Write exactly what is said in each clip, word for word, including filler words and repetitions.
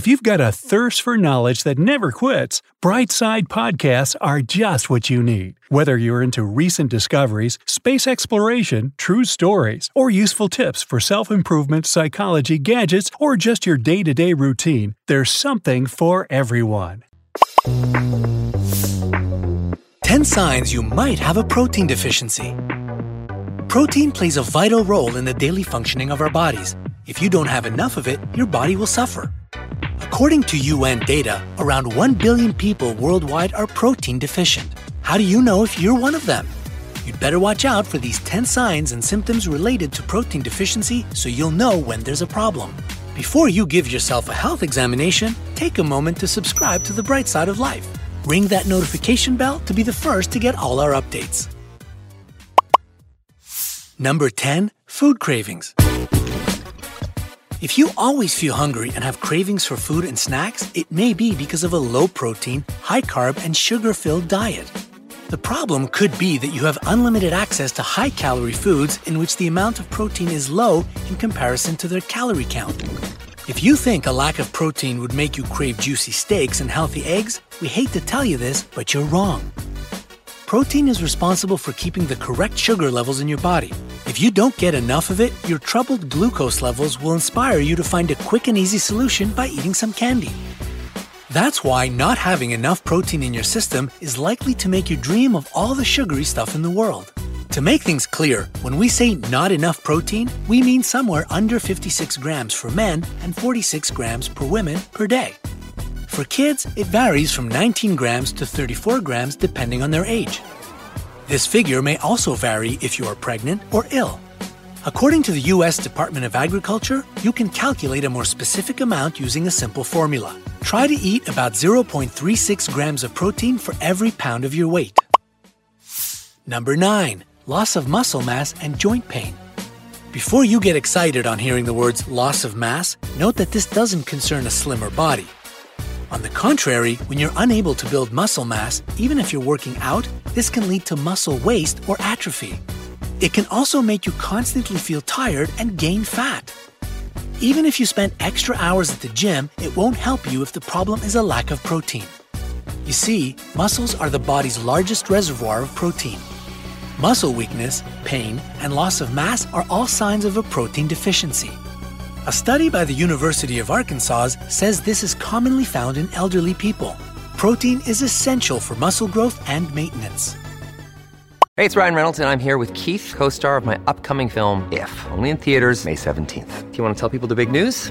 If you've got a thirst for knowledge that never quits, Bright Side podcasts are just what you need. Whether you're into recent discoveries, space exploration, true stories, or useful tips for self-improvement, psychology, gadgets, or just your day-to-day routine, there's something for everyone. ten signs you might have a protein deficiency. Protein plays a vital role in the daily functioning of our bodies. If you don't have enough of it, your body will suffer. According to U N data, around one billion people worldwide are protein deficient. How do you know if you're one of them? You'd better watch out for these ten signs and symptoms related to protein deficiency so you'll know when there's a problem. Before you give yourself a health examination, take a moment to subscribe to The Bright Side of Life. Ring that notification bell to be the first to get all our updates. Number ten. Food cravings. If you always feel hungry and have cravings for food and snacks, it may be because of a low-protein, high-carb, and sugar-filled diet. The problem could be that you have unlimited access to high-calorie foods in which the amount of protein is low in comparison to their calorie count. If you think a lack of protein would make you crave juicy steaks and healthy eggs, we hate to tell you this, but you're wrong. Protein is responsible for keeping the correct sugar levels in your body. If you don't get enough of it, your troubled glucose levels will inspire you to find a quick and easy solution by eating some candy. That's why not having enough protein in your system is likely to make you dream of all the sugary stuff in the world. To make things clear, when we say not enough protein, we mean somewhere under fifty-six grams for men and forty-six grams per women per day. For kids, it varies from nineteen grams to thirty-four grams depending on their age. This figure may also vary if you are pregnant or ill. According to the U S Department of Agriculture, you can calculate a more specific amount using a simple formula. Try to eat about zero point three six grams of protein for every pound of your weight. Number nine. Loss of muscle mass and joint pain. Before you get excited on hearing the words loss of mass, note that this doesn't concern a slimmer body. On the contrary, when you're unable to build muscle mass, even if you're working out, this can lead to muscle waste or atrophy. It can also make you constantly feel tired and gain fat. Even if you spend extra hours at the gym, it won't help you if the problem is a lack of protein. You see, muscles are the body's largest reservoir of protein. Muscle weakness, pain, and loss of mass are all signs of a protein deficiency. A study by the University of Arkansas says this is commonly found in elderly people. Protein is essential for muscle growth and maintenance. Hey, it's Ryan Reynolds, and I'm here with Keith, co-star of my upcoming film, If, only in theaters May seventeenth. Do you want to tell people the big news?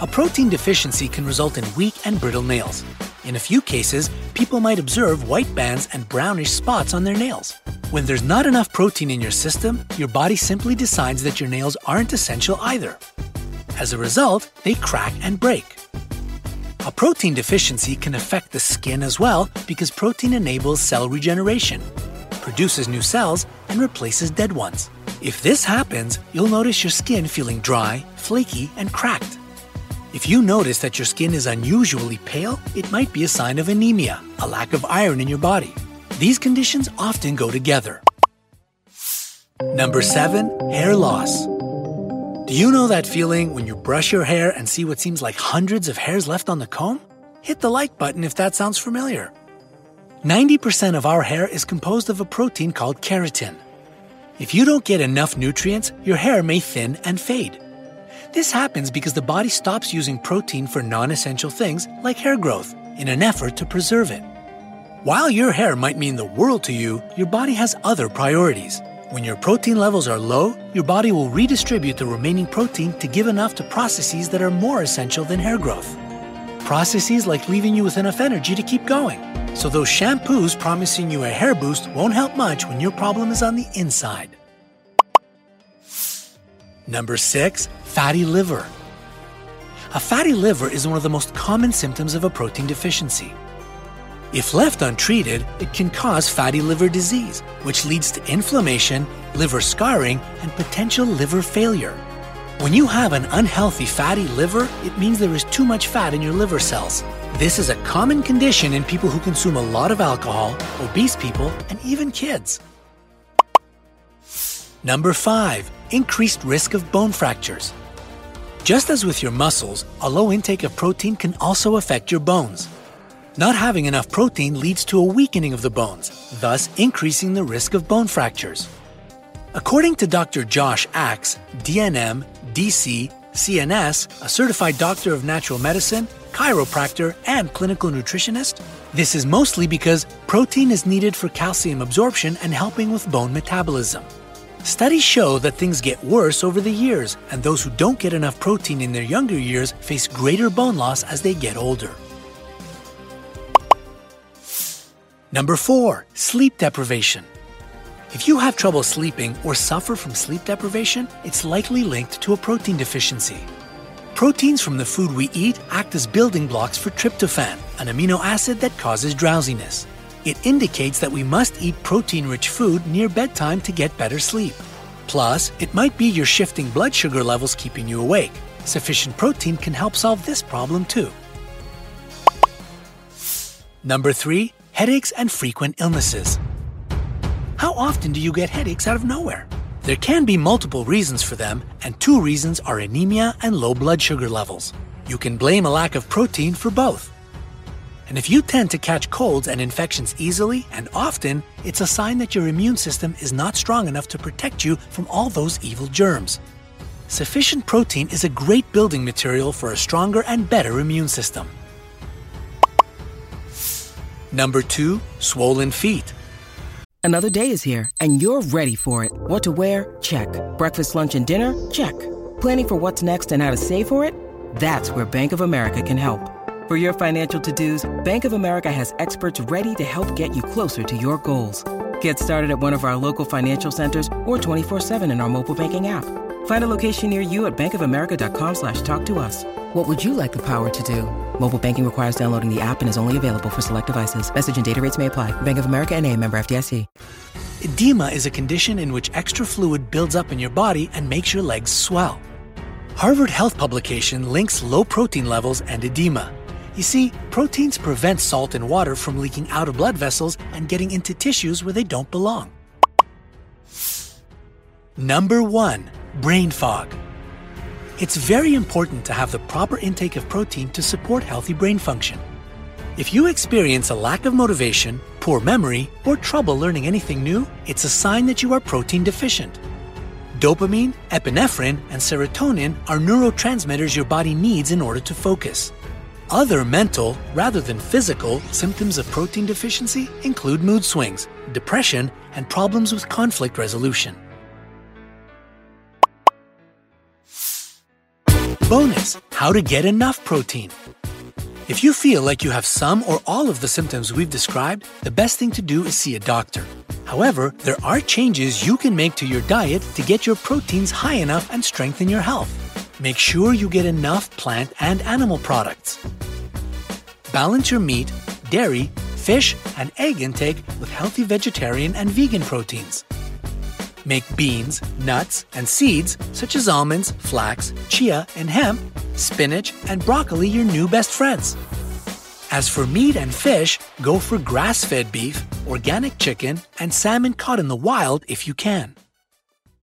A protein deficiency can result in weak and brittle nails. In a few cases, people might observe white bands and brownish spots on their nails. When there's not enough protein in your system, your body simply decides that your nails aren't essential either. As a result, they crack and break. A protein deficiency can affect the skin as well because protein enables cell regeneration, produces new cells, and replaces dead ones. If this happens, you'll notice your skin feeling dry, flaky, and cracked. If you notice that your skin is unusually pale, it might be a sign of anemia, a lack of iron in your body. These conditions often go together. Number seven. Hair loss. Do you know that feeling when you brush your hair and see what seems like hundreds of hairs left on the comb? Hit the like button if that sounds familiar. ninety percent of our hair is composed of a protein called keratin. If you don't get enough nutrients, your hair may thin and fade. This happens because the body stops using protein for non-essential things like hair growth, in an effort to preserve it. While your hair might mean the world to you, your body has other priorities. When your protein levels are low, your body will redistribute the remaining protein to give enough to processes that are more essential than hair growth. Processes like leaving you with enough energy to keep going. So those shampoos promising you a hair boost won't help much when your problem is on the inside. Number six, fatty liver. A fatty liver is one of the most common symptoms of a protein deficiency. If left untreated, it can cause fatty liver disease, which leads to inflammation, liver scarring, and potential liver failure. When you have an unhealthy fatty liver, it means there is too much fat in your liver cells. This is a common condition in people who consume a lot of alcohol, obese people, and even kids. Number five, increased risk of bone fractures. Just as with your muscles, a low intake of protein can also affect your bones. Not having enough protein leads to a weakening of the bones, thus increasing the risk of bone fractures. According to Doctor Josh Axe, D N M, D C, C N S, a certified doctor of natural medicine, chiropractor, and clinical nutritionist, this is mostly because protein is needed for calcium absorption and helping with bone metabolism. Studies show that things get worse over the years, and those who don't get enough protein in their younger years face greater bone loss as they get older. Number four, sleep deprivation. If you have trouble sleeping or suffer from sleep deprivation, it's likely linked to a protein deficiency. Proteins from the food we eat act as building blocks for tryptophan, an amino acid that causes drowsiness. It indicates that we must eat protein-rich food near bedtime to get better sleep. Plus, it might be your shifting blood sugar levels keeping you awake. Sufficient protein can help solve this problem too. Number three, headaches and frequent illnesses. How often do you get headaches out of nowhere? There can be multiple reasons for them, and two reasons are anemia and low blood sugar levels. You can blame a lack of protein for both. And if you tend to catch colds and infections easily and often, it's a sign that your immune system is not strong enough to protect you from all those evil germs. Sufficient protein is a great building material for a stronger and better immune system. Number two, swollen feet. Another day is here, and you're ready for it. What to wear? Check. Breakfast, lunch, and dinner? Check. Planning for what's next and how to save for it? That's where Bank of America can help. For your financial to-dos, Bank of America has experts ready to help get you closer to your goals. Get started at one of our local financial centers or twenty-four seven in our mobile banking app. Find a location near you at bankofamerica.com slash talk to us. What would you like the power to do? Mobile banking requires downloading the app and is only available for select devices. Message and data rates may apply. Bank of America N A, member F D I C. Edema is a condition in which extra fluid builds up in your body and makes your legs swell. Harvard Health Publication links low protein levels and edema. You see, proteins prevent salt and water from leaking out of blood vessels and getting into tissues where they don't belong. Number one, brain fog. It's very important to have the proper intake of protein to support healthy brain function. If you experience a lack of motivation, poor memory, or trouble learning anything new, it's a sign that you are protein deficient. Dopamine, epinephrine, and serotonin are neurotransmitters your body needs in order to focus. Other mental, rather than physical, symptoms of protein deficiency include mood swings, depression, and problems with conflict resolution. Bonus, how to get enough protein. If you feel like you have some or all of the symptoms we've described, the best thing to do is see a doctor. However, there are changes you can make to your diet to get your proteins high enough and strengthen your health. Make sure you get enough plant and animal products. Balance your meat, dairy, fish, and egg intake with healthy vegetarian and vegan proteins. Make beans, nuts, and seeds, such as almonds, flax, chia, and hemp, spinach, and broccoli your new best friends. As for meat and fish, go for grass-fed beef, organic chicken, and salmon caught in the wild if you can.